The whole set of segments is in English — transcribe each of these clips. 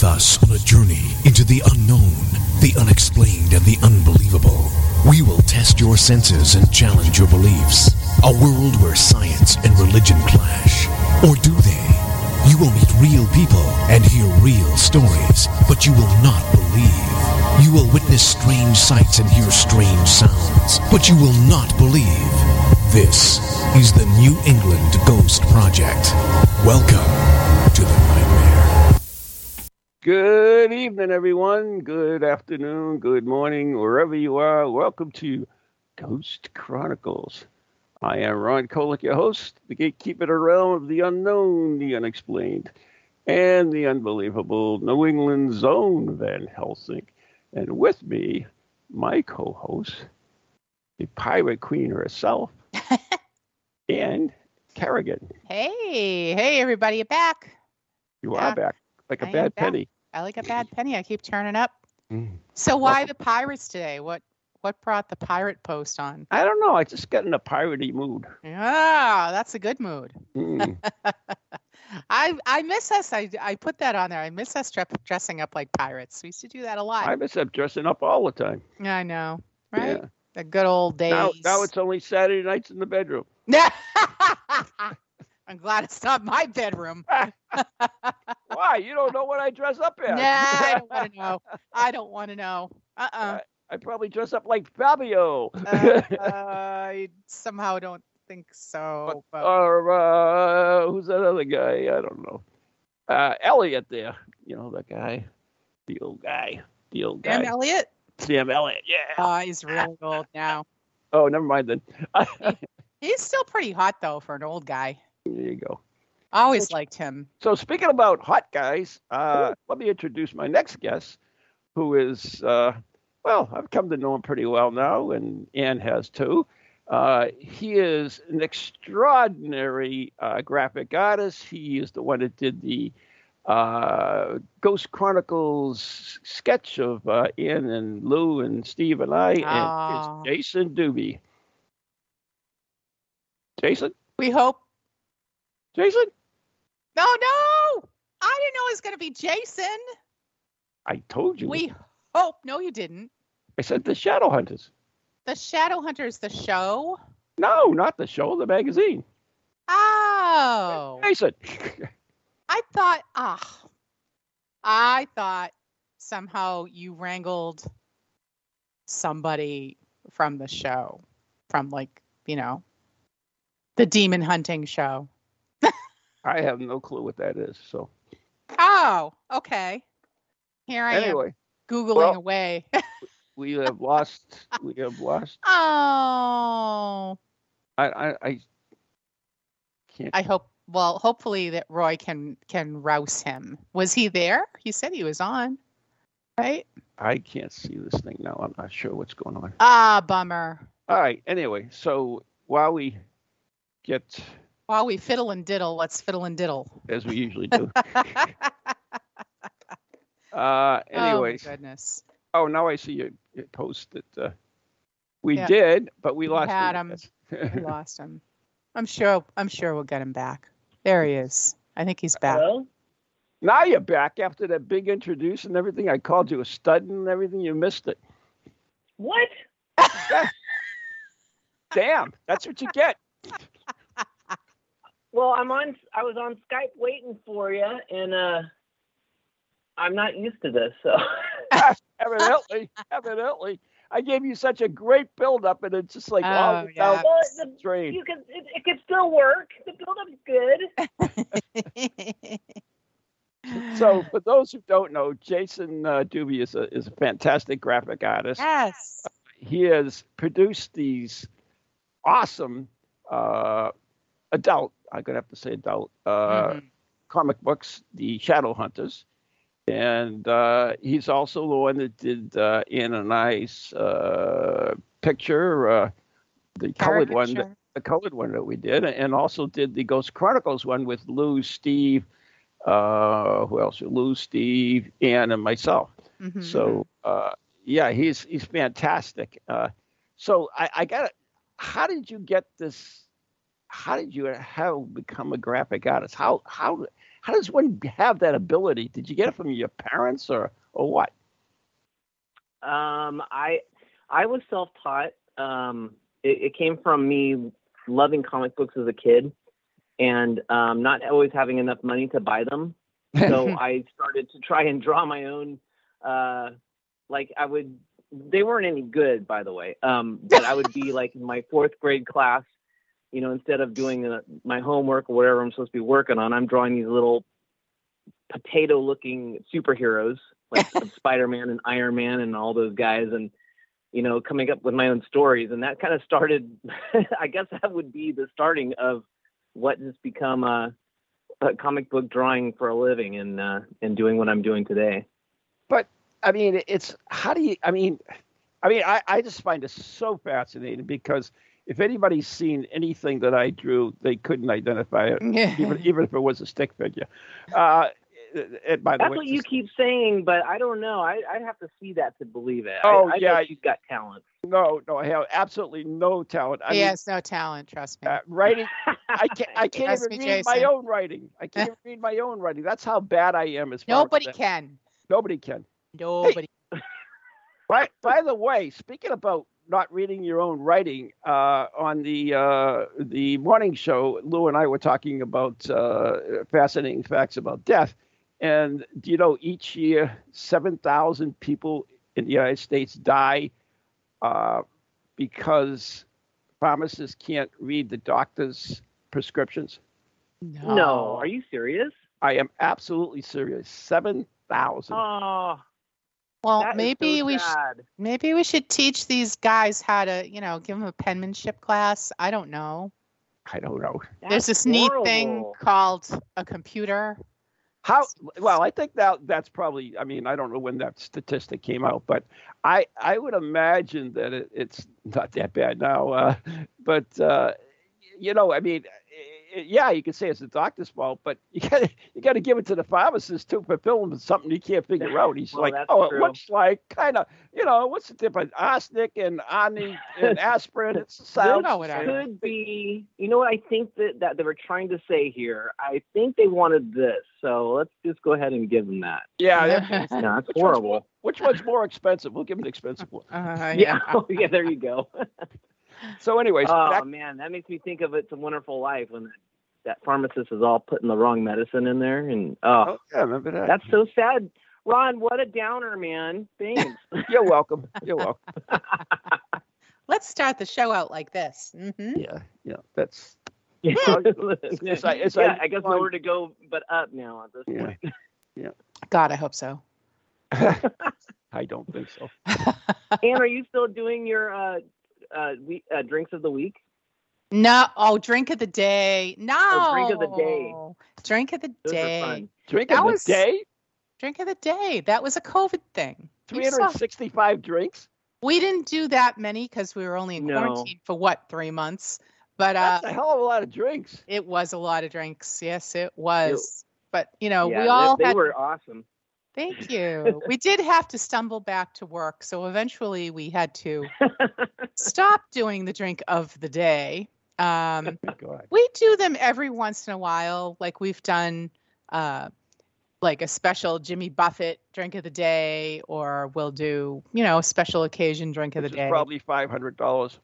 with us on a journey into the unknown, the unexplained, and the unbelievable. We will test your senses and challenge your beliefs. A world where science and religion clash. Or do they? You will meet real people and hear real stories, but you will not believe. You will witness strange sights and hear strange sounds, but you will not believe. This is the New England Ghost Project. Welcome to the nightmare. Good evening, everyone. Good afternoon, good morning, wherever you are. Welcome to Ghost Chronicles. I am Ron Kolick, your host, the gatekeeper of the realm of the unknown, the unexplained, and the unbelievable New England's own Van Helsing. And with me, my co-host, the pirate queen herself, Ann Kerrigan. Hey, everybody, you're back. You are back, like a bad penny. I like a bad penny. I keep turning up. So why the pirates today? What brought the pirate post on? I don't know. I just got in a piratey mood. Ah, that's a good mood. I miss us. I put that on there. I miss us dressing up like pirates. We used to do that a lot. I miss us dressing up all the time. I know, right? Yeah. The good old days. Now it's only Saturday nights in the bedroom. I'm glad it's not my bedroom. Why? You don't know what I dress up in. Nah, I don't want to know. I probably dress up like Fabio. I somehow don't think so. But. Or who's that other guy? I don't know. Elliott there. You know, that guy. The old guy. Sam Elliott? Sam Elliott, yeah. Oh, he's really old now. Oh, never mind then. He's still pretty hot, though, for an old guy. There you go. I always liked him. So speaking about hot guys, let me introduce my next guest, who is... Well, I've come to know him pretty well now, and Ann has too. He is an extraordinary graphic artist. He is the one that did the Ghost Chronicles sketch of Ann and Lou and Steve and I, and it's Jason Dubé. Jason? We hope. Jason? No! I didn't know it was going to be Jason. I told you. Oh, no, you didn't. I said the Shadowhunters. The Shadowhunters, the show? No, not the show, the magazine. Oh. Jason. I thought somehow you wrangled somebody from the show, from the demon hunting show. I have no clue what that is, so. Oh, okay. Here I am. Anyway. Googling away. We have lost. Oh. I can't. I hope. Well, hopefully that Roy can rouse him. Was he there? He said he was on, right? I can't see this thing now. I'm not sure what's going on. Ah, bummer. All right. Anyway, so while we fiddle and diddle, let's fiddle and diddle as we usually do. Anyways. Oh, goodness. Oh, now I see your post that we did, but we lost him. We lost him. I'm sure we'll get him back. There he is. I think he's back. Hello? Now you're back after that big introduce and everything. I called you a stud and everything. You missed it. What? Damn, that's what you get. Well, I was on Skype waiting for you, and I'm not used to this, so. Evidently. I gave you such a great build-up, and it's just like, strange. It could still work. The build-up's good. So, for those who don't know, Jason Dubé is a fantastic graphic artist. Yes. He has produced these awesome adult comic books, the Shadowhunters. And he's also the one that did Ann and I's picture, the colored one that we did, and also did the Ghost Chronicles one with Lou, Steve, Ann, and myself. Mm-hmm. So he's fantastic. So I got it. How did you get this how did you become a graphic artist? How does one have that ability? Did you get it from your parents or what? I was self-taught. It came from me loving comic books as a kid and not always having enough money to buy them. So I started to try and draw my own. They weren't any good, by the way. But I would be like in my fourth grade class, you know, instead of doing my homework or whatever I'm supposed to be working on, I'm drawing these little potato looking superheroes like Spider-Man and Iron Man and all those guys. And, you know, coming up with my own stories, and that kind of started, I guess that would be the starting of what has become a comic book drawing for a living and doing what I'm doing today. But I mean, I just find it so fascinating because if anybody's seen anything that I drew, they couldn't identify it, even if it was a stick figure. That's what you keep saying, but I don't know. I'd have to see that to believe it. I know she's got talent. No, I have absolutely no talent. He has no talent, trust me. Writing, I can't even read my own writing. I can't even read my own writing. That's how bad I am. Nobody can. Hey. By the way, speaking about not reading your own writing, on the morning show, Lou and I were talking about fascinating facts about death. And do you know each year 7,000 people in the United States die because pharmacists can't read the doctor's prescriptions? No. Are you serious? I am absolutely serious. 7,000. Oh. Well, maybe we should teach these guys how to, you know, give them a penmanship class. I don't know. There's this neat thing called a computer. I think that's probably, I mean, I don't know when that statistic came out, but I would imagine that it's not that bad now. You could say it's the doctor's fault, but you got to give it to the pharmacist too for filling something he can't figure out. He's it looks like kind of, you know, what's the difference? Arsenic and aspirin. You know what I think that they were trying to say here? I think they wanted this, so let's just go ahead and give them that. Yeah, that's horrible. Which one's more expensive? We'll give them the expensive one. Yeah, there you go. So anyways. Man, that makes me think of It's a Wonderful Life when that pharmacist is all putting the wrong medicine in there. And I remember that. That's so sad. Ron, what a downer, man. Thanks. You're welcome. You're welcome. Let's start the show out like this. Mm-hmm. Yeah. That's... Yeah. I guess nowhere to go but up now at this point. Yeah. God, I hope so. I don't think so. Ann, are you still doing your... drinks of the week? No. Oh, drink of the day. No. Oh, drink of the day. Drink of the day. Drink of the day. That was a COVID thing. 365 drinks? We didn't do that many because we were only in quarantine for 3 months? But that's a hell of a lot of drinks. It was a lot of drinks. Yes, it was. But, you know, we all had... They were awesome. Thank you. We did have to stumble back to work, so eventually we had to stop doing the drink of the day. We do them every once in a while. Like we've done like a special Jimmy Buffett drink of the day, or we'll do, you know, a special occasion drink of the day. Probably $500,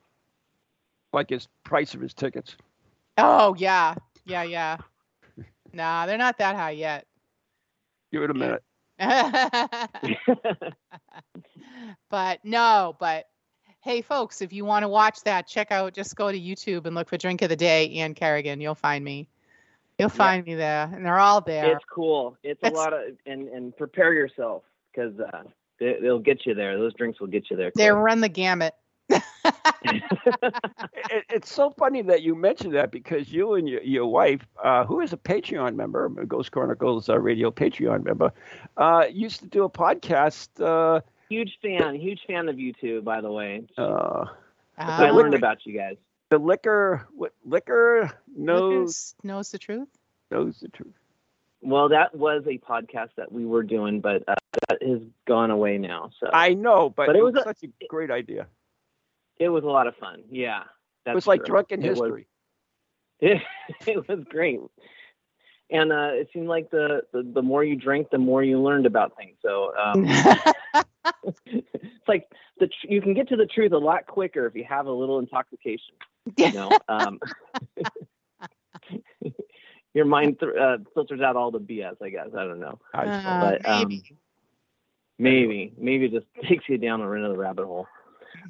like his price of his tickets. Oh, yeah. Nah, they're not that high yet. Give it a minute. But hey folks, if you want to watch that, just go to YouTube and look for Drink of the Day, Ann Kerrigan. You'll find me there, and they're all there. It's cool. It's a lot of, and prepare yourself because they'll get you there. Those drinks will get you there. They run the gamut. It's so funny that you mentioned that because you and your wife, who is a Patreon member, Ghost Chronicles Radio Patreon member, used to do a podcast. Huge fan of you two, by the way. I learned about you guys. The liquor knows the truth. Knows the truth. Well, that was a podcast that we were doing, but that has gone away now. So I know, but it was such a great idea. It was a lot of fun. Yeah. It was like drunken history. It was great. And it seemed like the more you drank, the more you learned about things. So it's like you can get to the truth a lot quicker if you have a little intoxication. You know, your mind filters out all the BS, I guess. I don't know. But, maybe it just takes you down another rabbit hole.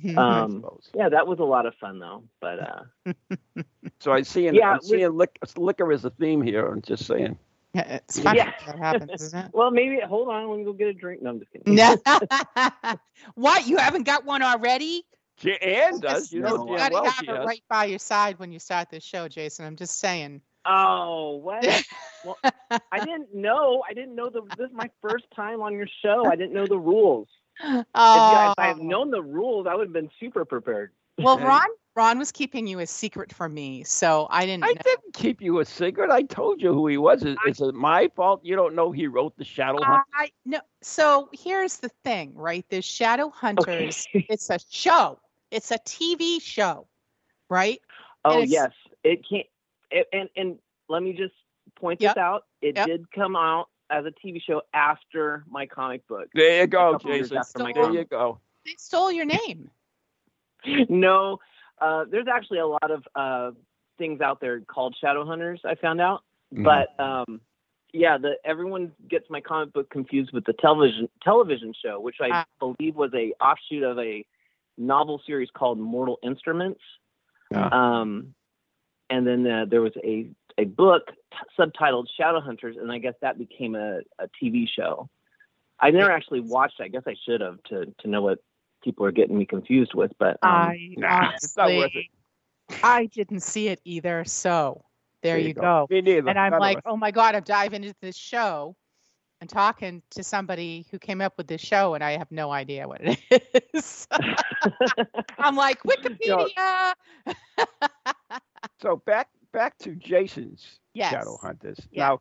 Yeah, that was a lot of fun though. But so I see, liquor as a theme here. I'm just saying. Yeah, it's funny that happens, isn't it? Well, maybe hold on. Let me go get a drink. No, I'm just kidding. What? You haven't got one already? Ann does. You know, you got to have it right by your side when you start this show, Jason. I'm just saying. Oh, what? Well, I didn't know. This is my first time on your show. I didn't know the rules. Oh. If I had known the rules, I would have been super prepared. Well, Ron was keeping you a secret from me, so I didn't know. I didn't keep you a secret. I told you who he was. Is it my fault you don't know he wrote the Shadowhunters? No. So here's the thing, right? The Shadowhunters, It's a show. It's a TV show, right? Oh, yes. It can't. And let me just point this out. It did come out as a TV show after my comic book. There you go, Jason. There you go. They stole your name. No, there's actually a lot of things out there called Shadowhunters, I found out. Mm. But everyone gets my comic book confused with the television show, which I believe was an offshoot of a novel series called Mortal Instruments. And then there was a book subtitled Shadowhunters, and I guess that became a TV show. I never actually watched it. I guess I should have to know what people are getting me confused with, but honestly, it's not worth it. I didn't see it either, so there you go. Me neither. And I'm like, oh my God, I'm diving into this show and talking to somebody who came up with this show, and I have no idea what it is. I'm like, Wikipedia! So back to Jason's Shadowhunters. Yes. Now,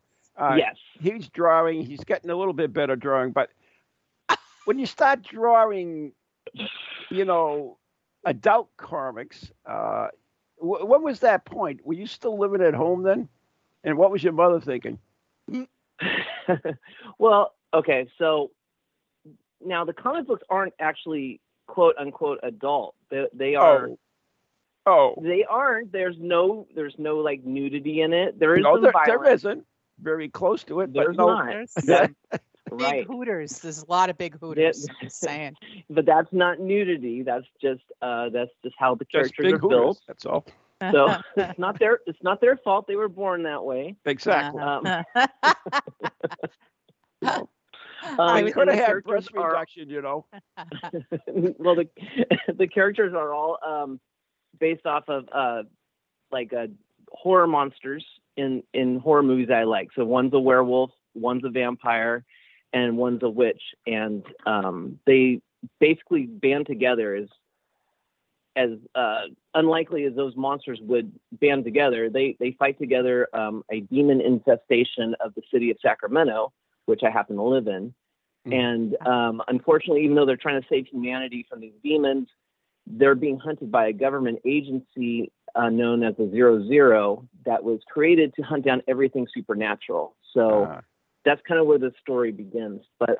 he's drawing. He's getting a little bit better drawing, but when you start drawing, you know, adult comics, what was that point? Were you still living at home then? And what was your mother thinking? Well, okay, so now the comic books aren't actually quote-unquote adult. They are... Oh, they aren't. There's no like nudity in it. There is violence. There isn't. Very close to it. There's not. There's big hooters. There's a lot of big hooters. Just saying. But that's not nudity. That's just how the characters are built. That's all. So it's not their fault. They were born that way. Exactly. I could have had breast reduction, you know. Well, the characters are all. Based off of horror monsters in horror movies I like. So one's a werewolf, one's a vampire, and one's a witch. And they basically band together as unlikely as those monsters would band together. They fight together a demon infestation of the city of Sacramento, which I happen to live in. Mm-hmm. And unfortunately, even though they're trying to save humanity from these demons, they're being hunted by a government agency known as the 00 that was created to hunt down everything supernatural. So that's kind of where the story begins. But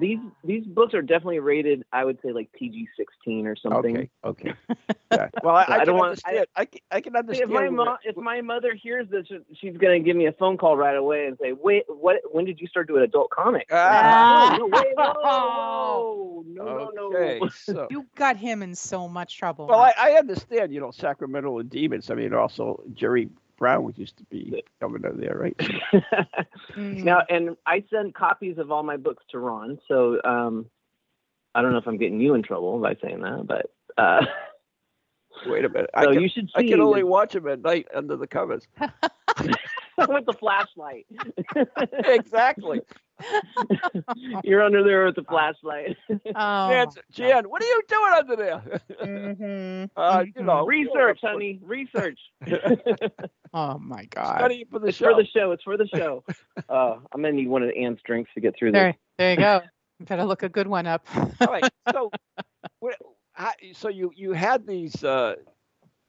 these books are definitely rated, I would say, like PG-16 or something. Okay. Yeah. Well, I don't want to. I can understand. If my mother hears this, she's going to give me a phone call right away and say, "Wait, what? When did you start doing adult comics?" No. So, you got him in so much trouble. Well, I understand. You know, Sacramento and demons. I mean, also Jerry Brown would used to be coming over there, right? Now, and I send copies of all my books to Ron, so I don't know if I'm getting you in trouble by saying that, but wait a minute. So you should see. I can only watch them at night under the covers. With the flashlight. Exactly. You're under there with the flashlight. Oh, Jan, what are you doing under there? Mm-hmm. Research, honey. Research. Oh my God. Study for the show. For the show. It's for the show. I'm gonna need one of Ann's drinks to get through this. There you go. Better look a good one up. All right. So, so you had these.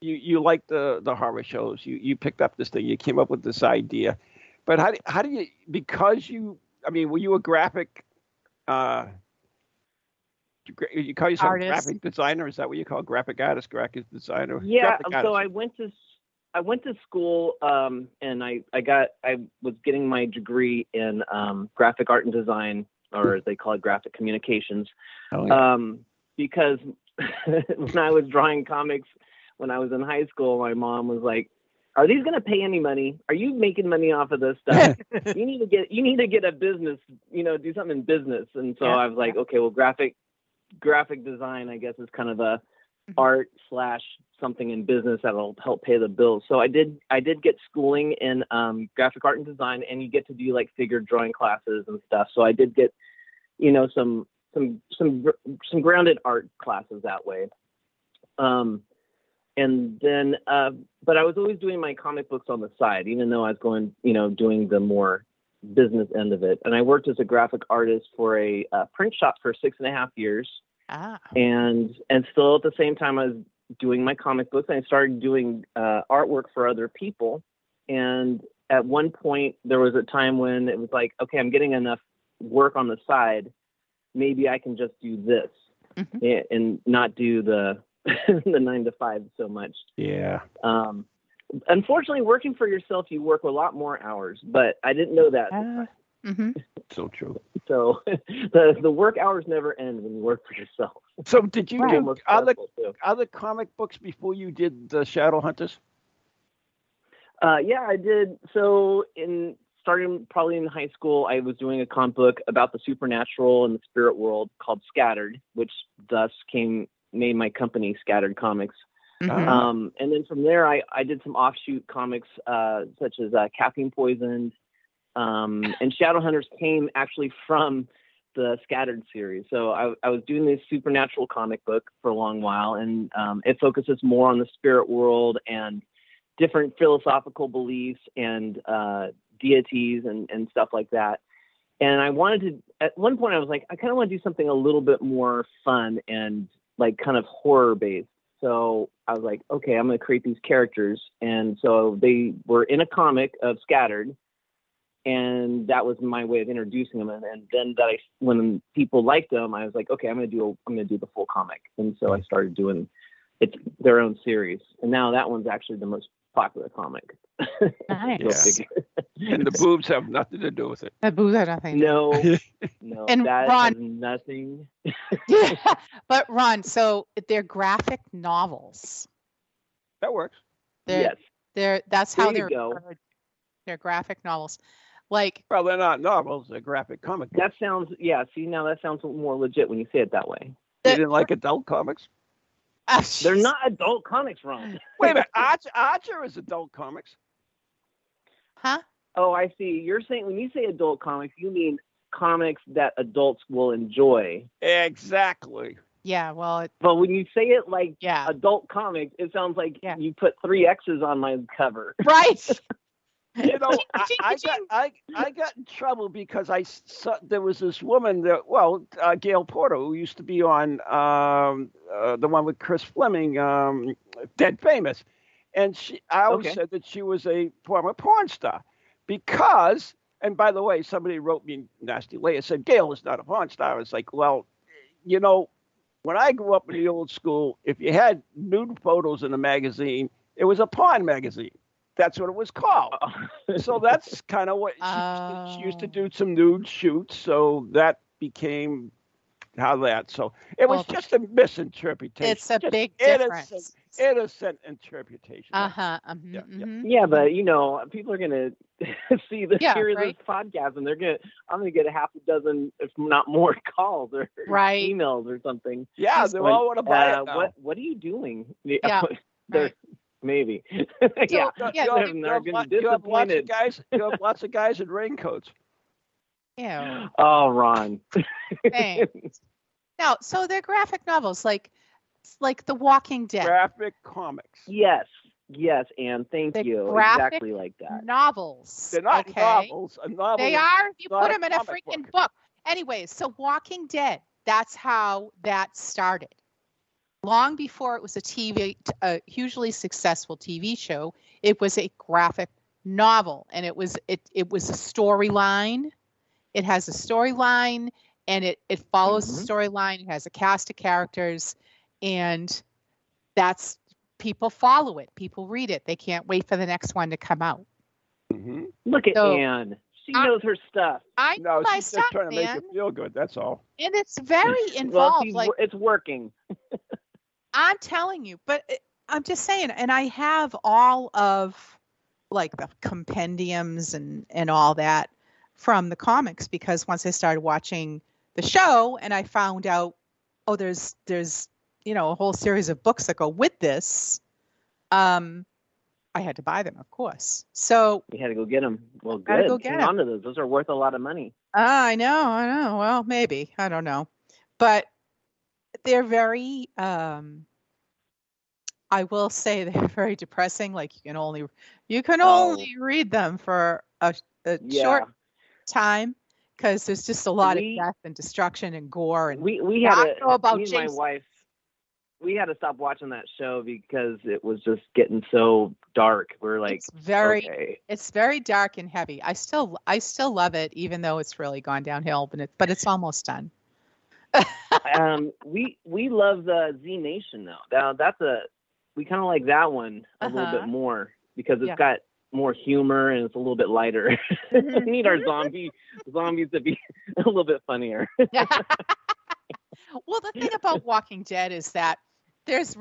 you liked the horror shows. You picked up this thing. You came up with this idea. But how do you, because you, I mean, were you a graphic, you call yourself artist. Graphic designer? Is that what you call graphic artist, graphic designer? Yeah, graphic so artist. I went to school and I was getting my degree in graphic art and design, or as they call it, graphic communications. Oh, yeah. Because when I was drawing comics when I was in high school, my mom was like, "Are these going to pay any money? Are you making money off of this stuff? you need to get a business, do something in business." And so I was like, "Okay, well, graphic design, I guess, is kind of a art / something in business that'll help pay the bills." So I did get schooling in graphic art and design, and you get to do like figure drawing classes and stuff. So I did get, some grounded art classes that way. And then, but I was always doing my comic books on the side, even though I was going, doing the more business end of it. And I worked as a graphic artist for a print shop for 6.5 years. Ah. And still at the same time, I was doing my comic books. And I started doing artwork for other people. And at one point, there was a time when it was like, okay, I'm getting enough work on the side. Maybe I can just do this and not do the the 9-to-5 so much. Yeah. Unfortunately, working for yourself, you work a lot more hours, but I didn't know that. So true. So the work hours never end when you work for yourself. So did you do other comic books before you did the Shadowhunters? Yeah, I did. So starting probably in high school, I was doing a comic book about the supernatural and the spirit world called Scattered, which thus made my company Scattered Comics. And then from there, I did some offshoot comics such as Caffeine Poisoned, and Shadowhunters came actually from the Scattered series. So I was doing this supernatural comic book for a long while, and it focuses more on the spirit world and different philosophical beliefs and deities and stuff like that. And I wanted to, at one point I was like, I kind of want to do something a little bit more fun and like kind of horror based. So I was like, okay, I'm going to create these characters. And so they were in a comic of Scattered, and that was my way of introducing them. And then when people liked them, I was like, okay, I'm going to do the full comic. And so I started doing their own series. And now that one's actually the most popular comic. Nice. And the boobs have nothing to do with it. The boobs have nothing. No. And that Ron, nothing. Yeah, but Ron, so they're graphic novels. That works. Yes. They're graphic novels. Well, they're not novels. They're graphic comics. That sounds. Yeah. See, now that sounds more legit when you say it that way. You didn't like adult comics? They're not adult comics, Ron. Wait a minute. Archer is adult comics. Huh? Oh, I see. You're saying when you say adult comics, you mean comics that adults will enjoy. Exactly. Yeah, well. But when you say it like adult comics, it sounds like you put 3 X's on my cover. Right. I got in trouble because I saw, there was this woman that Gail Porter, who used to be on the one with Chris Fleming, Dead Famous, and I always said that she was a former porn star because, and by the way, somebody wrote me nasty later said Gail is not a porn star. It's like, well, when I grew up in the old school, if you had nude photos in a magazine, it was a porn magazine. That's what it was called. So that's kind of what she used to do, some nude shoots. So that became so it was just a misinterpretation. It's a big difference. Innocent interpretation. Yeah, but people are gonna see this this podcast, and I'm gonna get a half a dozen, if not more, calls or emails or something. Yeah, they all want to buy it. What are you doing? Yeah. Maybe. You have lots of guys in raincoats. Yeah. Oh, Ron. Thanks. Now, so they're graphic novels, like The Walking Dead. Graphic comics. Yes, Anne. Thank you. Exactly like that. Novels. They're not novels. A novel. They are. You put them in a freaking book. Anyways, so Walking Dead. That's how that started. Long before it was a hugely successful TV show, it was a graphic novel, and it was a storyline. It has a storyline, and it follows the storyline. It has a cast of characters, and that's people follow it. People read it. They can't wait for the next one to come out. Mm-hmm. Look at Anne. She knows her stuff. She's just trying to make it feel good. That's all. And it's very involved. Well, it's working. I'm telling you, but I'm just saying. And I have all of the compendiums and all that from the comics, because once I started watching the show and I found out, there's a whole series of books that go with this. I had to buy them, of course. So you had to go get them. Well, good. Hang on to those. Those are worth a lot of money. I know. Well, maybe. I don't know. But they're very, I will say they're very depressing. You can only read them for a short time, because there's just a lot of death and destruction and gore. And my wife. We had to stop watching that show because it was just getting so dark. We're like, it's very dark and heavy. I still love it, even though it's really gone downhill, but it's almost done. We love the Z Nation though. Now we kind of like that one a little bit more because it's got more humor and it's a little bit lighter. We need our zombies to be a little bit funnier. Well, the thing about Walking Dead is that there's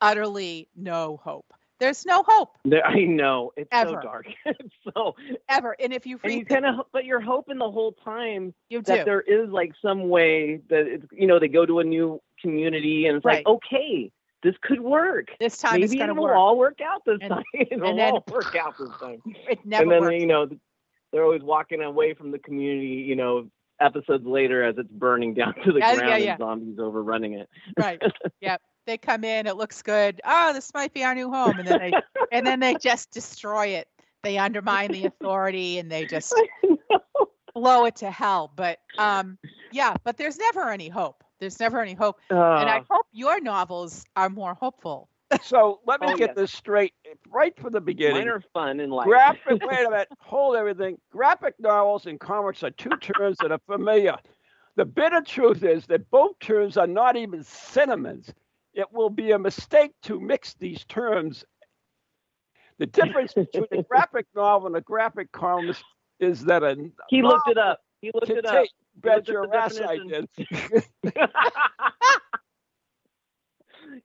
utterly no hope. There's no hope. I know. It's ever. So dark. It's so ever. And if you read, but you're hoping the whole time that there is some way that they go to a new community and it's okay, this could work. This time maybe it's going to work. All work out this time. It'll all work out this time. It never. And then works. They're always walking away from the community. Episodes later as it's burning down to the ground and zombies overrunning it. Right. Yep. They come in, it looks good. Oh, this might be our new home. And then they just destroy it. They undermine the authority and they just blow it to hell. But but there's never any hope. And I hope your novels are more hopeful. So let me get this straight right from the beginning. Mine are fun and light. Wait a minute. Hold everything. Graphic novels and comics are two terms that are familiar. The bitter truth is that both terms are not even synonyms. It will be a mistake to mix these terms. The difference between a graphic novel and a graphic comic is that he looked it up. Bet your ass I did.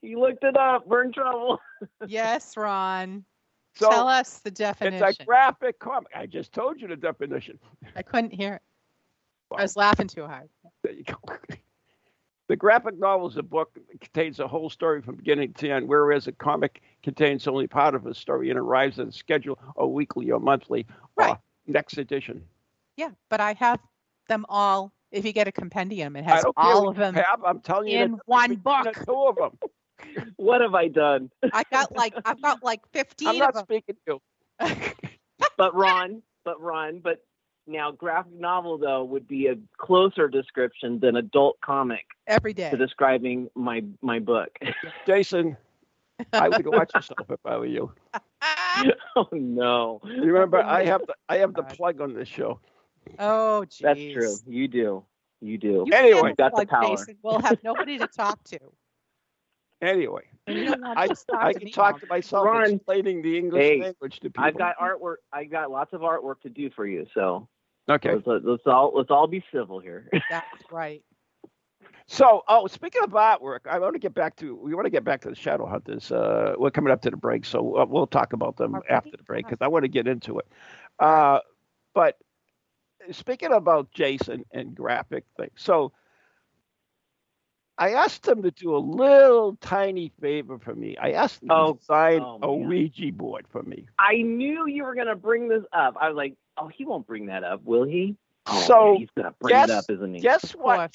You looked it up. We're in trouble. Yes, Ron. So tell us the definition. It's a graphic comic. I just told you the definition. I couldn't hear it. Wow. I was laughing too hard. There you go. The graphic novel is a book that contains the whole story from beginning to end, whereas a comic contains only part of a story and arrives on schedule or weekly or monthly or next edition. Yeah, but I have them all. If you get a compendium, it has all of them in one book. Two of them. What have I done? I've got 15. I'm not speaking to you. But now graphic novel though would be a closer description than adult comic every day to describing my book. Jason, I would watch yourself if I were you. Oh no! Remember, I have the plug on this show. Oh, geez. That's true. You do. Anyway, got the power. Jason. We'll have nobody to talk to. Anyway, I can talk to myself. Ron, explaining the English language to people. I've got artwork. I got lots of artwork to do for you. So okay, let's all be civil here. That's right. So, speaking of artwork, we want to get back to the Shadowhunters. We're coming up to the break, so we'll talk about them after the break because I want to get into it. But speaking about Jason and graphic things, so I asked him to do a little tiny favor for me. I asked him to sign a Ouija board for me. I knew you were going to bring this up. I was like, he won't bring that up, will he? He's going to bring it up, isn't he? Guess what,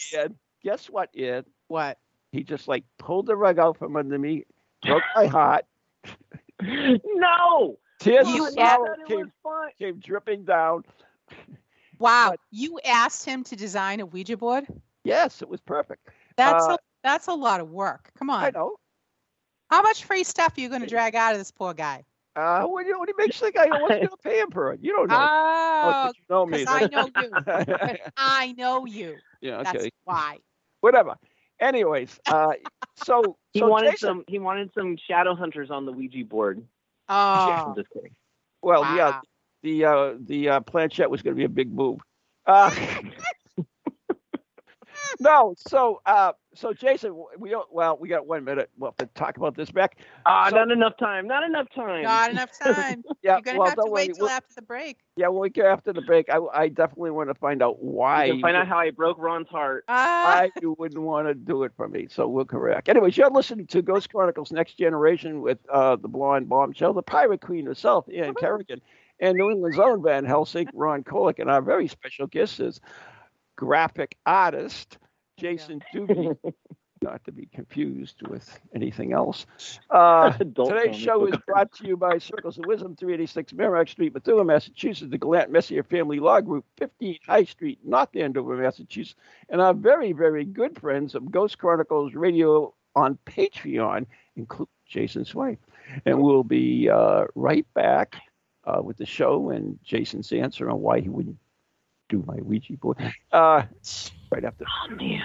Ed? What? He just pulled the rug out from under me, broke my heart. No! Tears of sorrow came dripping down. Wow, you asked him to design a Ouija board? Yes, it was perfect. That's That's a lot of work. Come on. I know. How much free stuff are you going to drag out of this poor guy? When he makes the guy, what's going to pay him for it? You don't know. Oh, because I know you. I know you. Yeah, okay. That's why. Whatever. Anyways, so he wanted some Shadowhunters on the Ouija board. Oh. Well, wow. Yeah, the planchette was going to be a big move. No, so Jason, we got 1 minute. We'll have to talk about this back. Not enough time. Yeah, you're going to have to wait till after the break. Yeah, when we get after the break, I definitely want to find out why. You can find out how I broke Ron's heart. Why you wouldn't want to do it for me, so we'll correct. Anyways, you're listening to Ghost Chronicles Next Generation with the blonde bombshell, the pirate queen herself, Ann Kerrigan, and New England's own Van Helsing, Ron Kolick, and our very special guest is graphic artist Jason Dubé, not to be confused with anything else. Today's show is brought to you by Circles of Wisdom, 386 Merrimack Street, Methuen, Massachusetts, the Gallant Messier Family Law Group, 15 High Street, North Andover, Massachusetts, and our very, very good friends of Ghost Chronicles Radio on Patreon, including Jason's wife. And we'll be right back with the show and Jason's answer on why he wouldn't do my Ouija board right after. Oh, man.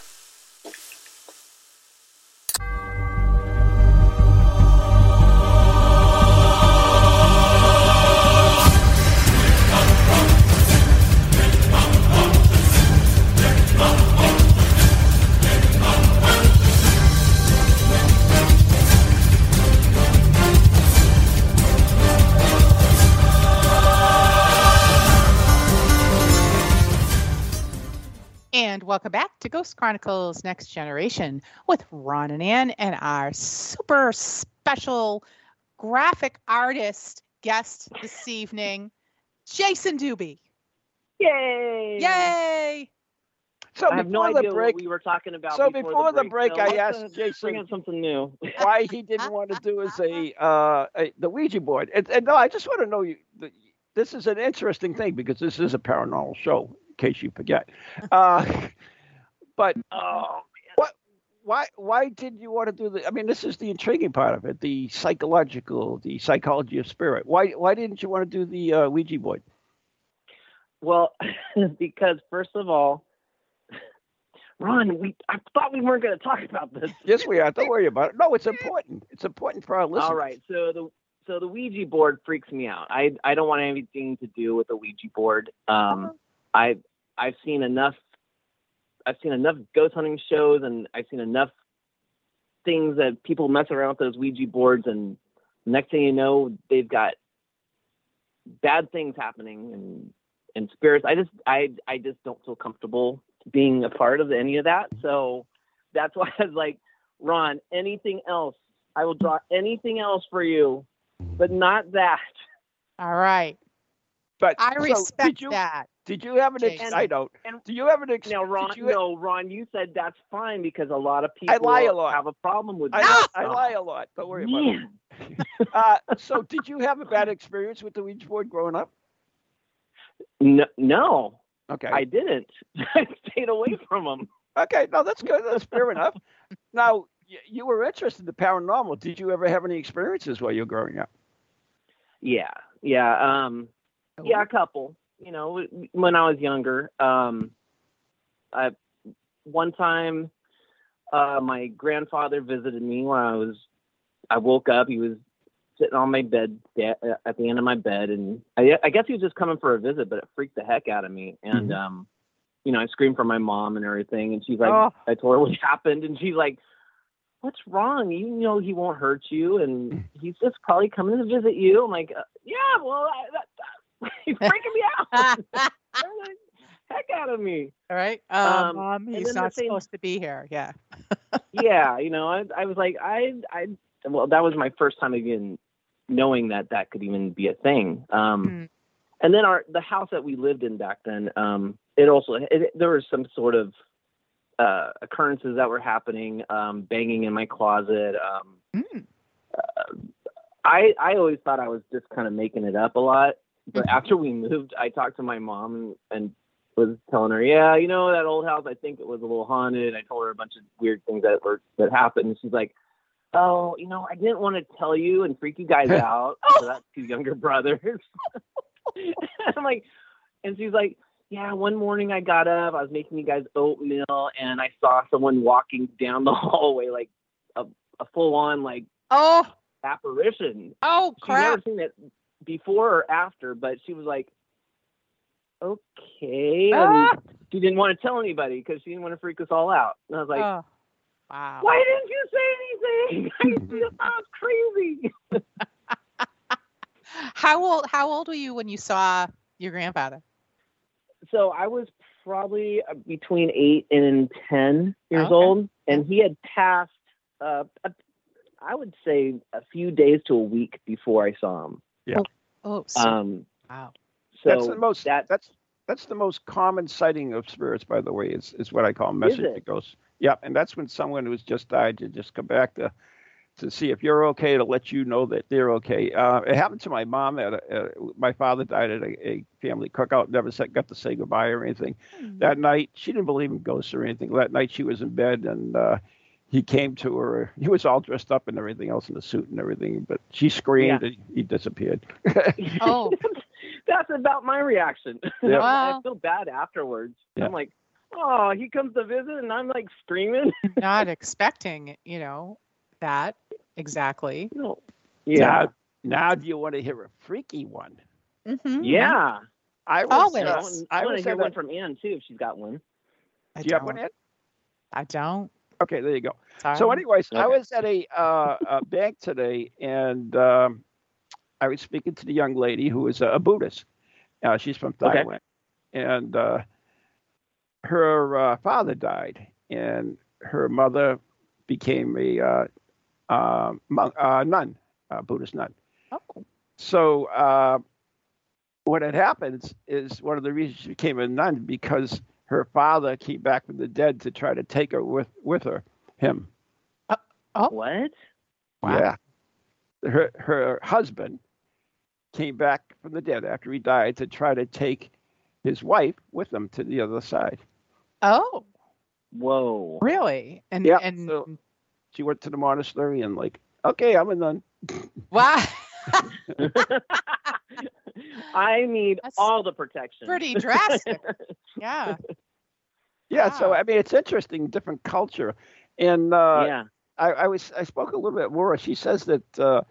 And welcome back to Ghost Chronicles Next Generation with Ron and Ann and our super special graphic artist guest this evening, Jason Dubé. Yay! So I have no idea what we were talking about. So before the break, I asked Jason something new. Why he didn't want to do as the Ouija board. And no, I just want to know you. This is an interesting thing because this is a paranormal show. In case you forget, but why did you want to do the? I mean, this is the intriguing part of it, the psychology of spirit. Why didn't you want to do the Ouija board? Well, because first of all, Ron, I thought we weren't going to talk about this. Yes, we are. Don't worry about it. No, it's important. It's important for our listeners. All right. So the Ouija board freaks me out. I don't want anything to do with the Ouija board. I've seen enough ghost hunting shows, and I've seen enough things that people mess around with those Ouija boards, and next thing you know, they've got bad things happening and spirits. I just don't feel comfortable being a part of any of that. So that's why I was like, Ron, anything else, I will draw anything else for you, but not that. All right. But I respect that. Did you have an experience? I don't. Do you have an experience? No, Ron, you said that's fine because a lot of people have a problem with that. I lie a lot. Don't worry about it. So did you have a bad experience with the Ouija board growing up? No. Okay. I didn't. I stayed away from them. Okay. No, that's good. That's fair enough. Now, you were interested in the paranormal. Did you ever have any experiences while you were growing up? Yeah. Yeah, a couple. You know, when I was younger, one time my grandfather visited me when I woke up. He was sitting on my bed at the end of my bed, and I guess he was just coming for a visit, but it freaked the heck out of me. And, you know, I screamed for my mom and everything, and she's like, oh. I told her what happened, and she's like, what's wrong? You know, he won't hurt you, and he's just probably coming to visit you. I'm like, yeah, well, he's freaking me out. Heck out of me. All right. Mom, he's not supposed to be here. Yeah. Yeah. You know, I was like, well, that was my first time again, knowing that could even be a thing. And then the house that we lived in back then, it also, there was some sort of, occurrences that were happening, banging in my closet. I always thought I was just kind of making it up a lot. But after we moved, I talked to my mom and was telling her, yeah, you know, that old house, I think it was a little haunted. I told her a bunch of weird things that happened. And she's like, oh, you know, I didn't want to tell you and freak you guys out. So that's two younger brothers. I'm like, and she's like, yeah, one morning I got up, I was making you guys oatmeal, and I saw someone walking down the hallway, like a full on, like, apparition. Oh, crap. She's never seen it before or after, but she was like, okay. Ah! And she didn't want to tell anybody because she didn't want to freak us all out. And I was like, wow. Why didn't you say anything? I was crazy. How old were you when you saw your grandfather? So I was probably between 8 and 10 years old, and he had passed, I would say, a few days to a week before I saw him. Yeah. Wow. So that's the most that's the most common sighting of spirits, by the way, is what I call message to ghosts. Yeah, and that's when someone who's just died to just come back to see if you're okay, to let you know that they're okay. It happened to my mom. My father died at a family cookout, got to say goodbye or anything. That night, she didn't believe in ghosts or anything. That night she was in bed, and he came to her. He was all dressed up and everything else in a suit and everything, but she screamed and he disappeared. That's about my reaction. Yeah. Wow. I feel bad afterwards. Yeah. I'm like, oh, he comes to visit and I'm like screaming. Not expecting, you know, that exactly. No. Yeah. Now do you want to hear a freaky one? Mm-hmm. Yeah. I want to hear one from Ann too, if she's got one. Do you have one, Ann? I don't. Okay, there you go. Sorry. So anyways, I was at a bank today, and I was speaking to the young lady who is a Buddhist. She's from Thailand. Okay. And her father died, and her mother became a Buddhist nun. Oh. So what had happened is one of the reasons she became a nun because her father came back from the dead to try to take her with him. What? Wow. Yeah. Her husband came back from the dead after he died to try to take his wife with him to the other side. Oh. Whoa. Really? And yeah. And so she went to the monastery and like, okay, I'm a nun. Wow. I need all the protection. Pretty drastic. Yeah. Yeah. Wow. So I mean, it's interesting, different culture, and I spoke a little bit more. She says that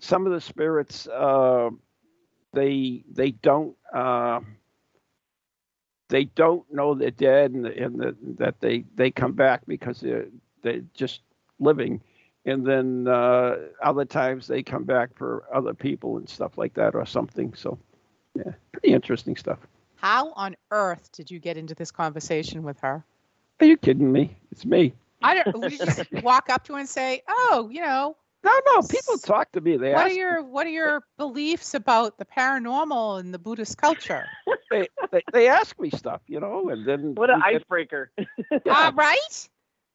some of the spirits they don't know they're dead, and that they come back because they're just living. And then other times they come back for other people and stuff like that or something. So, yeah, pretty interesting stuff. How on earth did you get into this conversation with her? Are you kidding me? It's me. I don't. Would you just walk up to her and say, "Oh, you know." No. People talk to me. They ask What are your beliefs about the paranormal and the Buddhist culture? they ask me stuff, you know, and then what an icebreaker. Right.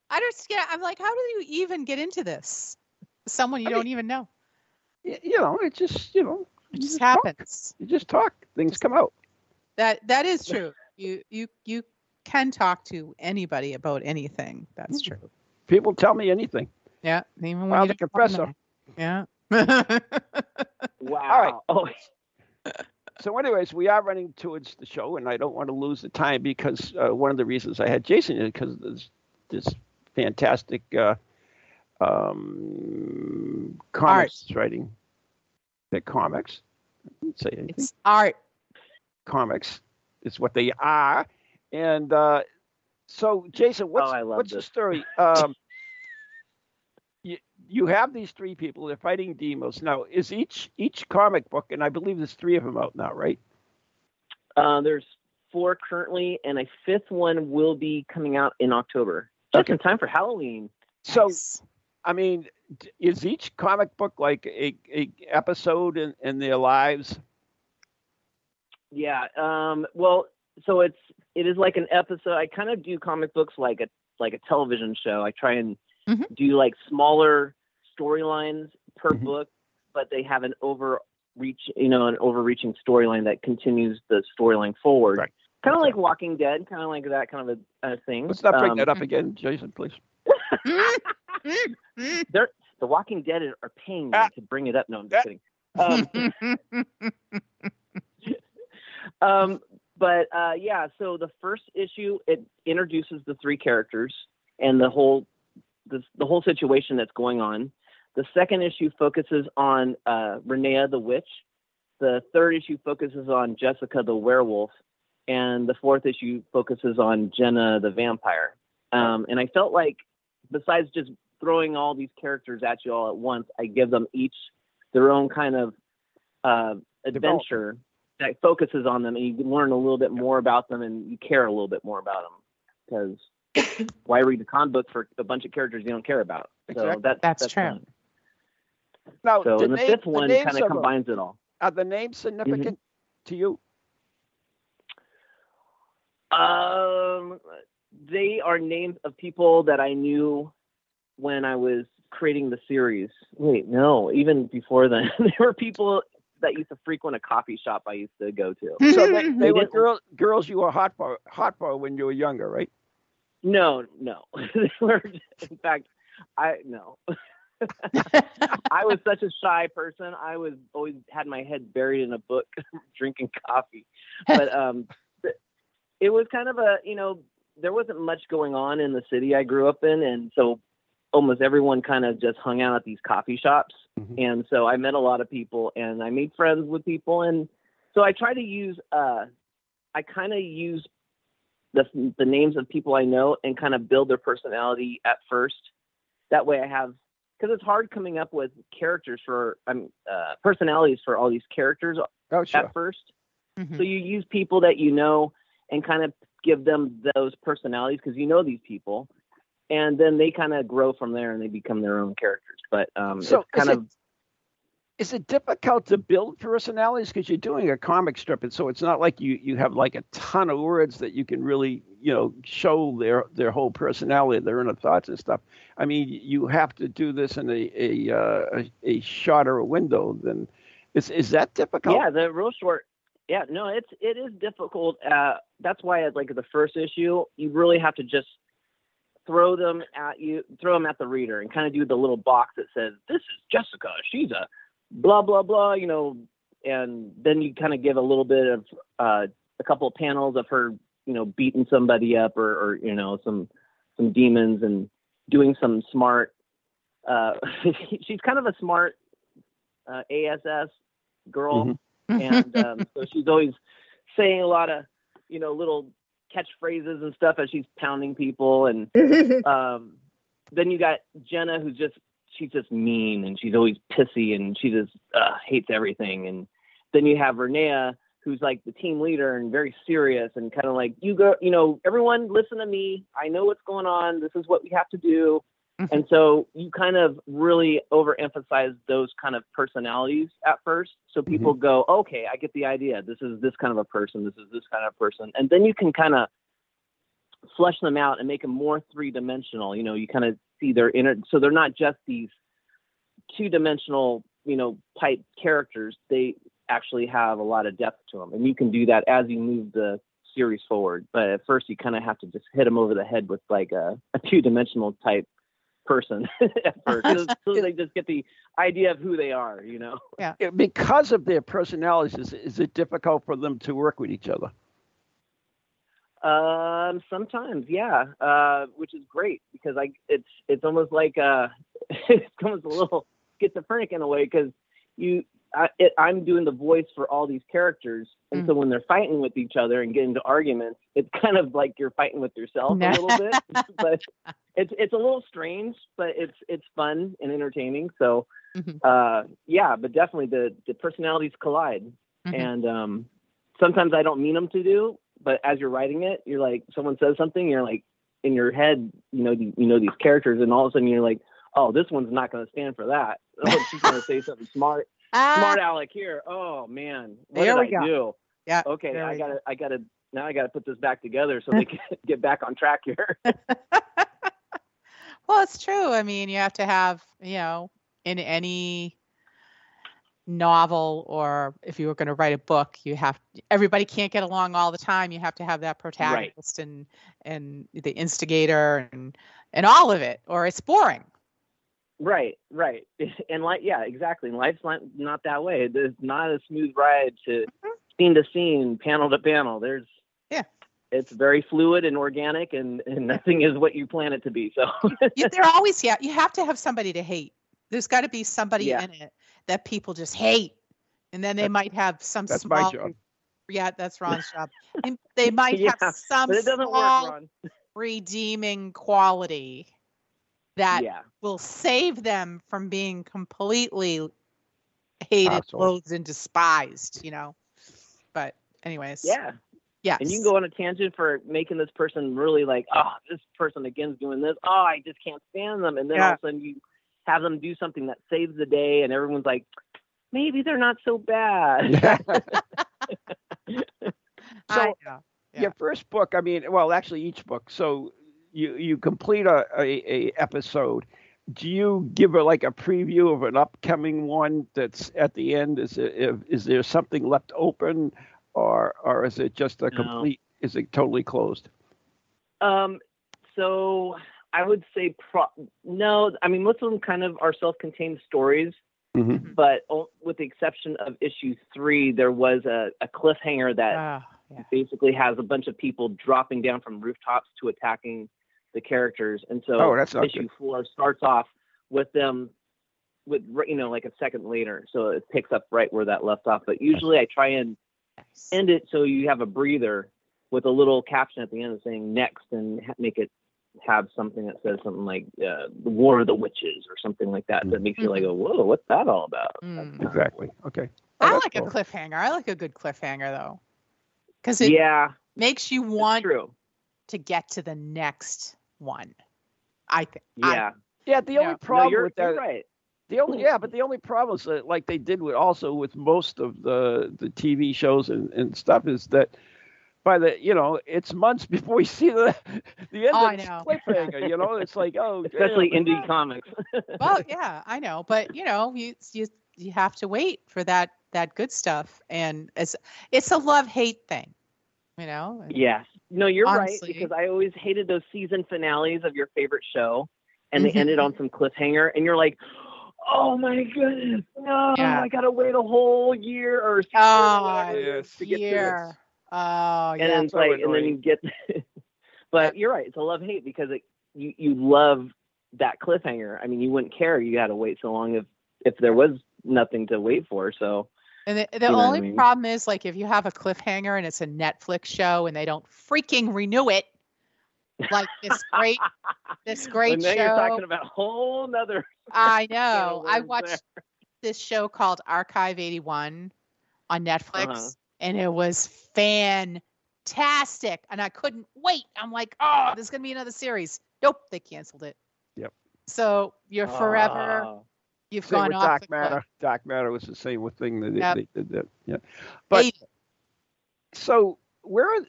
I don't. Yeah, I'm like, how do you even get into this? Someone you don't even know. You know, it just it just happens. Talk. You just talk. Things come out. That is true. You can talk to anybody about anything. That's true. People tell me anything. Yeah, even when I'm the confessor. Yeah. Wow. All right. Oh. So anyways, we are running towards the show, and I don't want to lose the time because one of the reasons I had Jason is because this fantastic comics art. Writing. The comics. I didn't say anything. It's art. Comics. It's what they are. And so, Jason, what's the story? You have these three people. They're fighting demons. Now, is each comic book, and I believe there's three of them out now, right? There's four currently, and a fifth one will be coming out in October. Just in time for Halloween. So, nice. I mean, is each comic book like a episode in their lives? Yeah. So it is like an episode. I kind of do comic books like a television show. I try and do like smaller storylines per book, but they have an overreaching storyline that continues the storyline forward. Right. Kind of like Walking Dead, kind of like that kind of a thing. Let's not bring that up again, Jason, please. The Walking Dead are paying me to bring it up. No, I'm just kidding. So the first issue, it introduces the three characters and the whole situation that's going on. The second issue focuses on Renea the witch. The third issue focuses on Jessica the werewolf, and the fourth issue focuses on Jenna the vampire. And I felt like, besides just throwing all these characters at you all at once, I give them each their own kind of adventure that focuses on them, and you learn a little bit more about them, and you care a little bit more about them, because why read a comic book for a bunch of characters you don't care about? Exactly. So that's true. Fun. Now, so the fifth one kind of combines it all. Are the names significant to you? They are names of people that I knew when I was creating the series. Wait, no, even before then, there were people that used to frequent a coffee shop I used to go to. So they were girls you were hot for when you were younger, right? No. In fact, no. I was such a shy person. I was always had my head buried in a book drinking coffee. But it was kind of there wasn't much going on in the city I grew up in, and so almost everyone kind of just hung out at these coffee shops. And so I met a lot of people, and I made friends with people. And so I try to use, I kind of use the names of people I know and kind of build their personality at first. That way I have, because it's hard coming up with characters personalities for all these characters at first. So you use people that you know and kind of give them those personalities because you know these people. And then they kind of grow from there, and they become their own characters. But is it difficult to build personalities because you're doing a comic strip, and so it's not like you have like a ton of words that you can really show their whole personality, their inner thoughts and stuff. I mean, you have to do this in a shorter window. Then is that difficult? Yeah, the real short. Yeah, no, it is difficult. That's why I'd like the first issue. You really have to just throw them at the reader and kind of do the little box that says, this is Jessica, she's a blah, blah, blah, and then you kind of give a little bit of a couple of panels of her, beating somebody up or some demons and doing some smart, she's kind of a smart ASS girl. And so she's always saying a lot of, little catchphrases and stuff as she's pounding people, and then you got Jenna, who's just she's just mean and she's always pissy and she just hates everything. And then you have Renea, who's like the team leader and very serious and kind of like, you go, you know, everyone listen to me. I know what's going on. This is what we have to do. Mm-hmm. And so you kind of really overemphasize those kind of personalities at first. So people go, okay, I get the idea. This is this kind of a person. This is this kind of person. And then you can kind of flesh them out and make them more three-dimensional. You know, you kind of see their inner, so they're not just these two-dimensional, you know, type characters. They actually have a lot of depth to them. And you can do that as you move the series forward. But at first you kind of have to just hit them over the head with like a two-dimensional type person at first, so they just get the idea of who they are, you know? Yeah. Because of their personalities, is it difficult for them to work with each other? Sometimes, yeah. Which is great because it's almost like it becomes a little schizophrenic in a way because I'm doing the voice for all these characters, and so when they're fighting with each other and getting into arguments, it's kind of like you're fighting with yourself a little bit. But it's a little strange, but it's fun and entertaining. So yeah, but definitely the personalities collide, and sometimes I don't mean them to do. But as you're writing it, you're like, someone says something, you're like, in your head, you know these characters, and all of a sudden you're like, oh, this one's not going to stand for that. Oh, she's going to say something smart, smart aleck here. Oh man, what did I do? Yeah. Okay, I gotta put this back together so they can get back on track here. Well, it's true. I mean, you have to have, you know, in any novel, or if you were going to write a book, everybody can't get along all the time. You have to have that protagonist, right, and the instigator and all of it, or it's boring. Right. And like, yeah, exactly. And life's not that way. There's not a smooth ride to scene to scene, panel to panel. There's, yeah, it's very fluid and organic, and nothing is what you plan it to be. So they're always, yeah, you have to have somebody to hate. There's got to be somebody in it that people just hate, and then they might have some. That's small, my job. Yeah, that's Ron's job. And they might have some small redeeming quality that will save them from being completely hated, loathed, and despised. You know. But anyways. Yeah. Yes. And you can go on a tangent for making this person really like, oh, this person again's doing this. Oh, I just can't stand them. And then all of a sudden you have them do something that saves the day, and everyone's like, maybe they're not so bad. Your first book, I mean, well, actually each book. So you complete a episode. Do you give like a preview of an upcoming one that's at the end? Is there something left open, or is it just a complete? No. Is it totally closed? So I would say no. I mean, most of them kind of are self-contained stories, but with the exception of issue 3, there was a cliffhanger that basically has a bunch of people dropping down from rooftops to attacking the characters. And so issue 4 starts off with them with, you know, like a second later. So it picks up right where that left off. But usually I try and end it so you have a breather with a little caption at the end saying next, and make it have something that says something like the War of the Witches or something like that, that makes you like, oh, whoa, what's that all about? Exactly. Okay. Oh, I like a cliffhanger. I like a good cliffhanger though, because it makes you want to get to the next one. I think. Yeah. The only problem with that. You're right. The only problem is that, like they did with also with most of the TV shows and stuff, is that by the, you know, it's months before we see the end of the cliffhanger, you know? It's like, oh. Especially indie comics. Well, yeah, I know. But, you know, you have to wait for that good stuff. And it's a love-hate thing, you know? Yeah. No, you're honestly right, because I always hated those season finales of your favorite show, and they ended on some cliffhanger, and you're like, oh my goodness, no, I got to wait a whole year to get to this. Oh, yeah. And, and then you get, but you're right. It's a love hate because you love that cliffhanger. I mean, you wouldn't care. You got to wait so long if there was nothing to wait for. So, and the only problem is, like, if you have a cliffhanger and it's a Netflix show and they don't freaking renew it, like this great show. You're talking about a whole nother. I know. I watched this show called Archive 81 on Netflix, and it was fantastic. And I couldn't wait. I'm like, oh, there's going to be another series. Nope, they canceled it. Yep. So you're forever. You've same gone off Dark Matter. Cliff. Dark Matter was the same thing that they did that. Yeah. But so where are,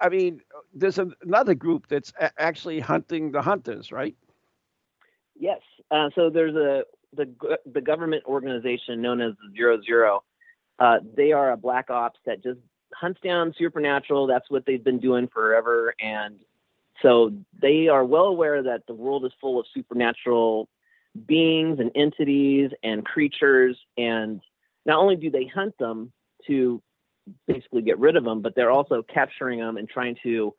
I mean, there's another group that's actually hunting the hunters, right? Yes. So there's the government organization known as the 00. They are a black ops that just hunts down supernatural. That's what they've been doing forever. And so they are well aware that the world is full of supernatural beings and entities and creatures. And not only do they hunt them to basically get rid of them, but they're also capturing them and trying to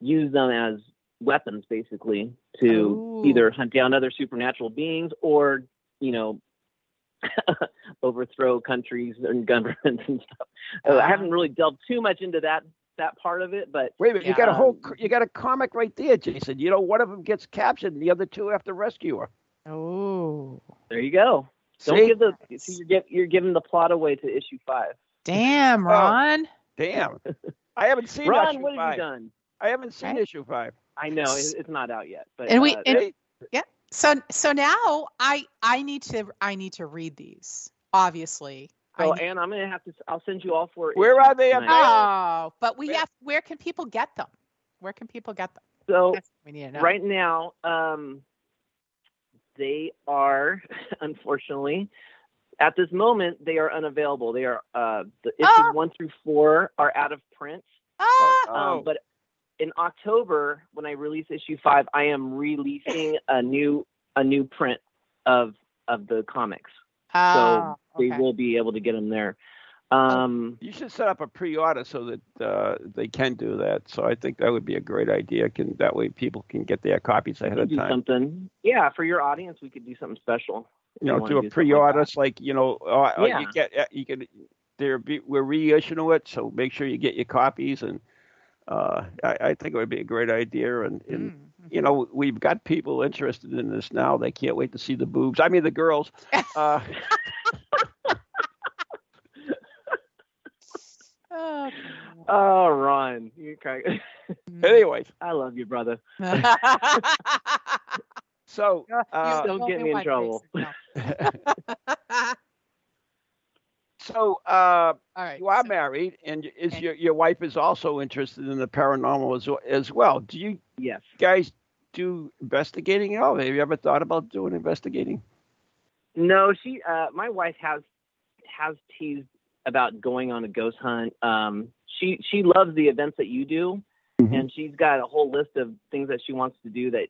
use them as weapons, basically, to either hunt down other supernatural beings or, you know, overthrow countries and governments and stuff. I haven't really delved too much into that part of it, but wait a minute, you got a comic right there, Jason. You know, one of them gets captured and the other two have to rescue her. Oh, there you go. Don't give the you're giving the plot away to issue 5. Damn, Ron. Damn. I haven't seen Ron, issue 5. Ron, what have you done? I haven't seen issue 5. I know it's not out yet, but So now I need to read these, obviously. Oh, so, Ann, I'm gonna have to. I'll send you all 4. Where are they? Oh, but where can people get them? Where can people get them? So that's what we need to know. Right now, they are, unfortunately, at this moment, they are unavailable. They are the issues 1 through 4 are out of print. But in October, when I release issue 5, I am releasing a new print of the comics. Oh, so they will be able to get them there. You should set up a pre-order so that they can do that. So I think that would be a great idea. That way people can get their copies ahead of time. Something, yeah, for your audience, we could do something special. You know, do a pre-order. It's like, you know, we're reissuing it, so make sure you get your copies. And I think it would be a great idea. And you know, we've got people interested in this now. They can't wait to see the boobs. I mean, the girls. Oh, Ron. Anyway. I love you, brother. So don't get me in trouble. So right, you are married, and is your wife is also interested in the paranormal as well. Do you guys do investigating at all? Have you ever thought about doing investigating? No, she my wife has teased about going on a ghost hunt. She loves the events that you do, and she's got a whole list of things that she wants to do that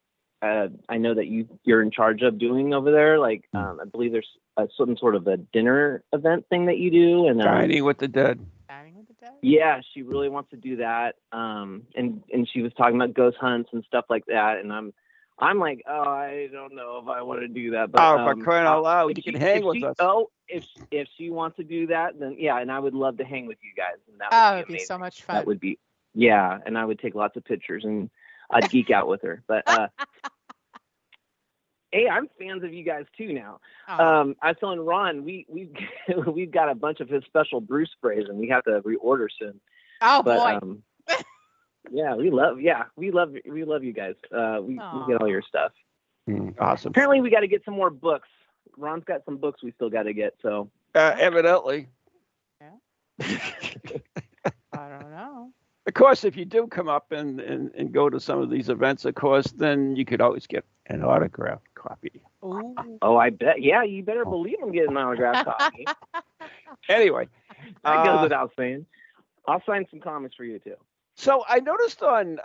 I know that you're in charge of doing over there. Like, I believe there's some sort of a dinner event thing that you do. And Dining with the Dead. Dining with the Dead? Yeah, she really wants to do that. And she was talking about ghost hunts and stuff like that. And I'm like, I don't know if I want to do that. But, for crying out loud, you can hang with us. Oh, if she wants to do that, then yeah, and I would love to hang with you guys. And that would be so much fun. That would be, yeah, and I would take lots of pictures and I'd geek out with her. But hey, I'm fans of you guys too now. I was telling Ron, we've got a bunch of his special brew sprays, and we have to reorder soon. Oh, but, boy. We love you guys. We get all your stuff. Awesome. Apparently, we got to get some more books. Ron's got some books we still got to get. So evidently. Yeah. I don't know. Of course, if you do come up and go to some of these events, of course, then you could always get an autograph copy. Ooh. Oh, I bet. Yeah, you better believe I'm getting an autograph copy. Anyway, that goes without saying. I'll sign some comics for you too. So I noticed on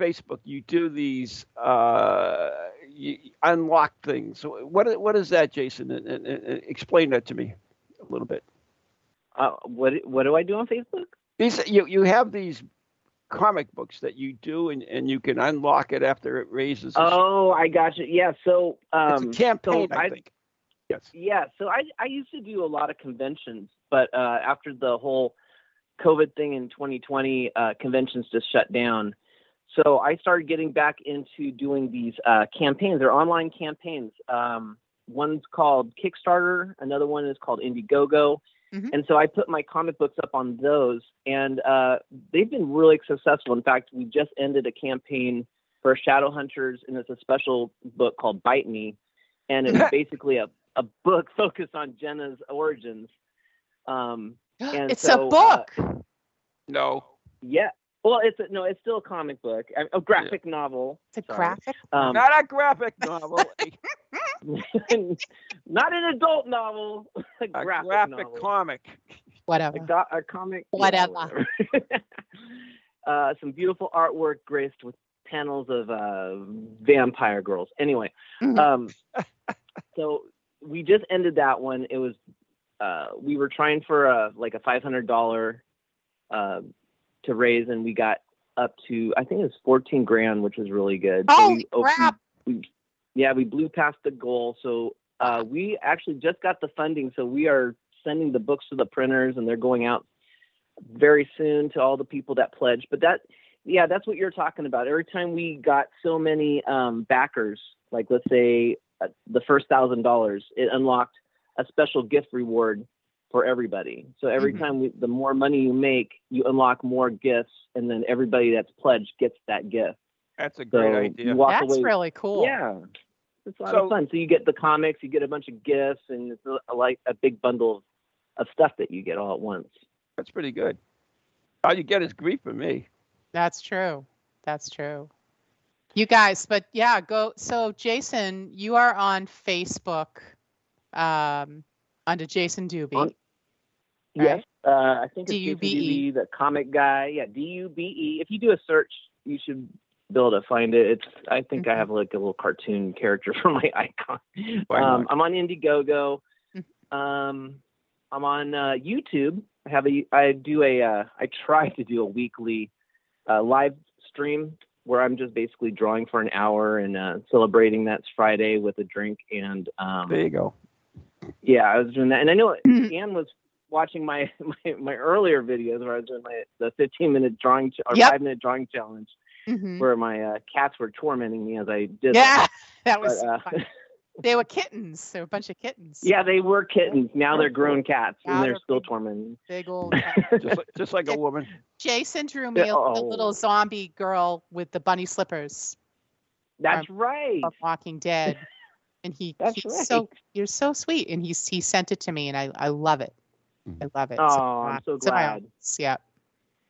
Facebook you do these you unlock things. What is that, Jason? Explain that to me a little bit. What do I do on Facebook? These you have these comic books that you do, and you can unlock it after it raises. Oh, I got you. Yeah, so it's a campaign, I think. Yes. Yeah, so I used to do a lot of conventions, but after the whole COVID thing in 2020, conventions just shut down. So I started getting back into doing these campaigns. They're online campaigns. One's called Kickstarter. Another one is called Indiegogo. Mm-hmm. And so I put my comic books up on those, and they've been really successful. In fact, we just ended a campaign for Shadowhunters, and it's a special book called Bite Me. And it's basically a book focused on Jenna's origins. And it's so, a book. No. Yeah. Well, it's still a comic book, a graphic novel. It's a graphic? Not a graphic novel. Not an adult novel. A graphic novel. Comic. Whatever. A comic. Whatever. Some beautiful artwork graced with panels of vampire girls. Anyway, so we just ended that one. It was we were trying for a $500 to raise, and we got up to I think it was 14 grand, which was really good. Oh, so crap! We blew past the goal, so we actually just got the funding. So we are sending the books to the printers, and they're going out very soon to all the people that pledged. But that. Yeah, that's what you're talking about. Every time we got so many backers, like let's say the first $1,000, it unlocked a special gift reward for everybody. So every time the more money you make, you unlock more gifts, and then everybody that's pledged gets that gift. That's a great idea. That's really cool. Yeah, it's a lot of fun. So you get the comics, you get a bunch of gifts, and it's a big bundle of stuff that you get all at once. That's pretty good. All you get is grief from me. That's true. You guys, but yeah, go. So Jason, you are on Facebook under Jason Dubé. Yes. Right? I think it's Dubé, the comic guy. Yeah, Dubé. If you do a search, you should be able to find it. I have like a little cartoon character for my icon. I'm on Indiegogo. I'm on YouTube. I try to do a weekly live stream where I'm just basically drawing for an hour and celebrating that's Friday with a drink. And there you go. Yeah, I was doing that, and I know Ann was watching my earlier videos where I was doing the 15-minute drawing or 5-minute drawing challenge, where my cats were tormenting me as I did. Yeah, that was. Fun. They were kittens. They were a bunch of kittens. Yeah, they were kittens. Now they're grown cats, and they're still tormenting. Big old cats. just like a woman. Jason drew me a little zombie girl with the bunny slippers. That's right. From Walking Dead. And he's so, you're so sweet. And he sent it to me, and I love it. I love it. Oh, I'm so glad. Yeah.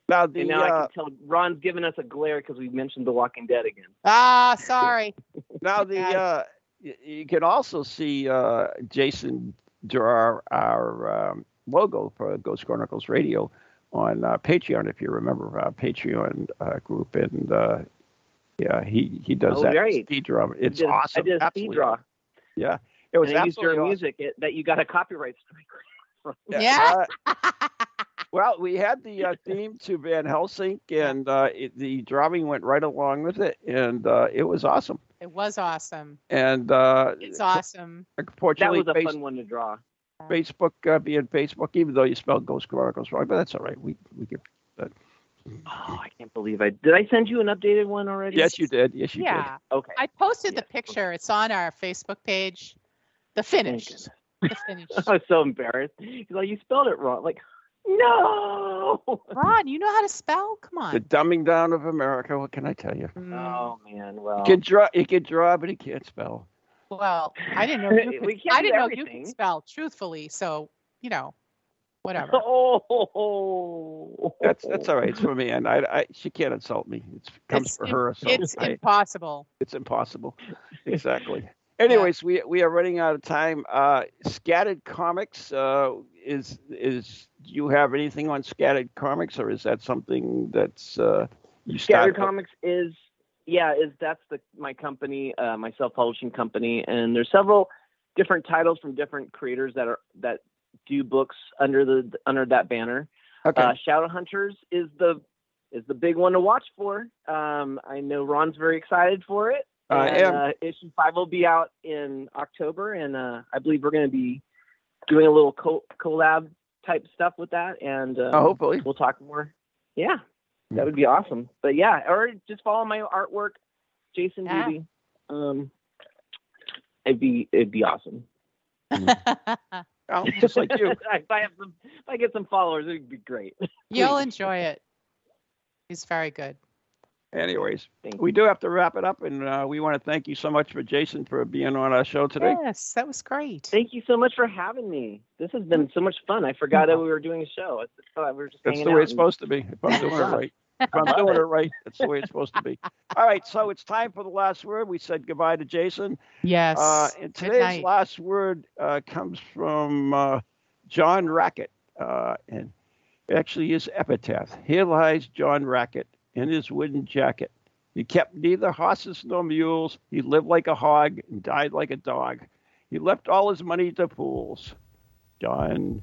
Now, I can tell Ron's giving us a glare because we mentioned The Walking Dead again. Ah, sorry. Now you can also see Jason draw our logo for Ghost Chronicles Radio on Patreon, if you remember our Patreon group, and he does speed draw. It's awesome. I did a speed draw. Yeah, it was and absolutely used your music that you got a copyright strike from. Yeah. Well, we had the theme to Van Helsing, and the drawing went right along with it, and it was awesome. It was awesome. And it's awesome. Unfortunately, that was a fun one to draw. Facebook being Facebook, even though you spelled Ghost Chronicles wrong, but that's all right. We can. I can't believe I send you an updated one already. Yes, you did. Yeah. Okay. I posted the picture. Okay. It's on our Facebook page. The finish. I was so embarrassed. He's like, you spelled it wrong. Like, no. Ron, you know how to spell? Come on. The dumbing down of America. What can I tell you? Oh man, well. He can draw, but he can't spell. Well, I didn't know you could, spell, truthfully, so, whatever. Oh. That's all right. It's for me, and she can't insult me. It comes for her. So it's impossible. It's impossible. Exactly. Anyways, we are running out of time. Scattered Comics, do you have anything on Scattered Comics, or is that something that's you started? Scattered Comics is my company, my self-publishing company, and there's several different titles from different creators that do books under that banner. Okay. Shadowhunters is the big one to watch for. I know Ron's very excited for it. And, issue 5 will be out in October, and I believe we're going to be doing a little collab type stuff with that, and hopefully we'll talk more. Yeah. That would be awesome. But yeah, or just follow my artwork, Jason Dubé. It'd be awesome. Oh, just like you. If I get some followers, it'd be great. You'll enjoy it. He's very good. Anyways, we do have to wrap it up, and we want to thank you so much, for Jason, for being on our show today. Yes, that was great. Thank you so much for having me. This has been so much fun. I forgot that we were doing a show. I thought we were just hanging out. That's the way it's supposed to be. If I'm doing it right. If I'm doing it right, that's the way it's supposed to be. All right, so it's time for the last word. We said goodbye to Jason. Yes. And today's last word comes from John Rackett, and actually his epitaph. Here lies John Rackett in his wooden jacket. He kept neither horses nor mules. He lived like a hog and died like a dog. He left all his money to fools. John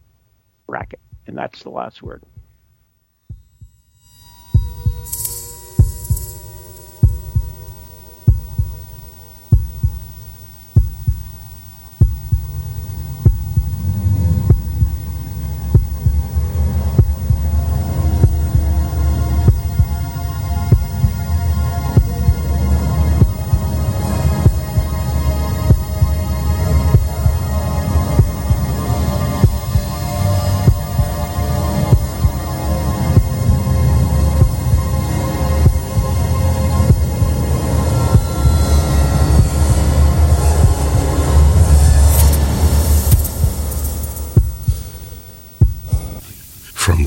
Rackett. And that's the last word.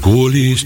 Ghoulies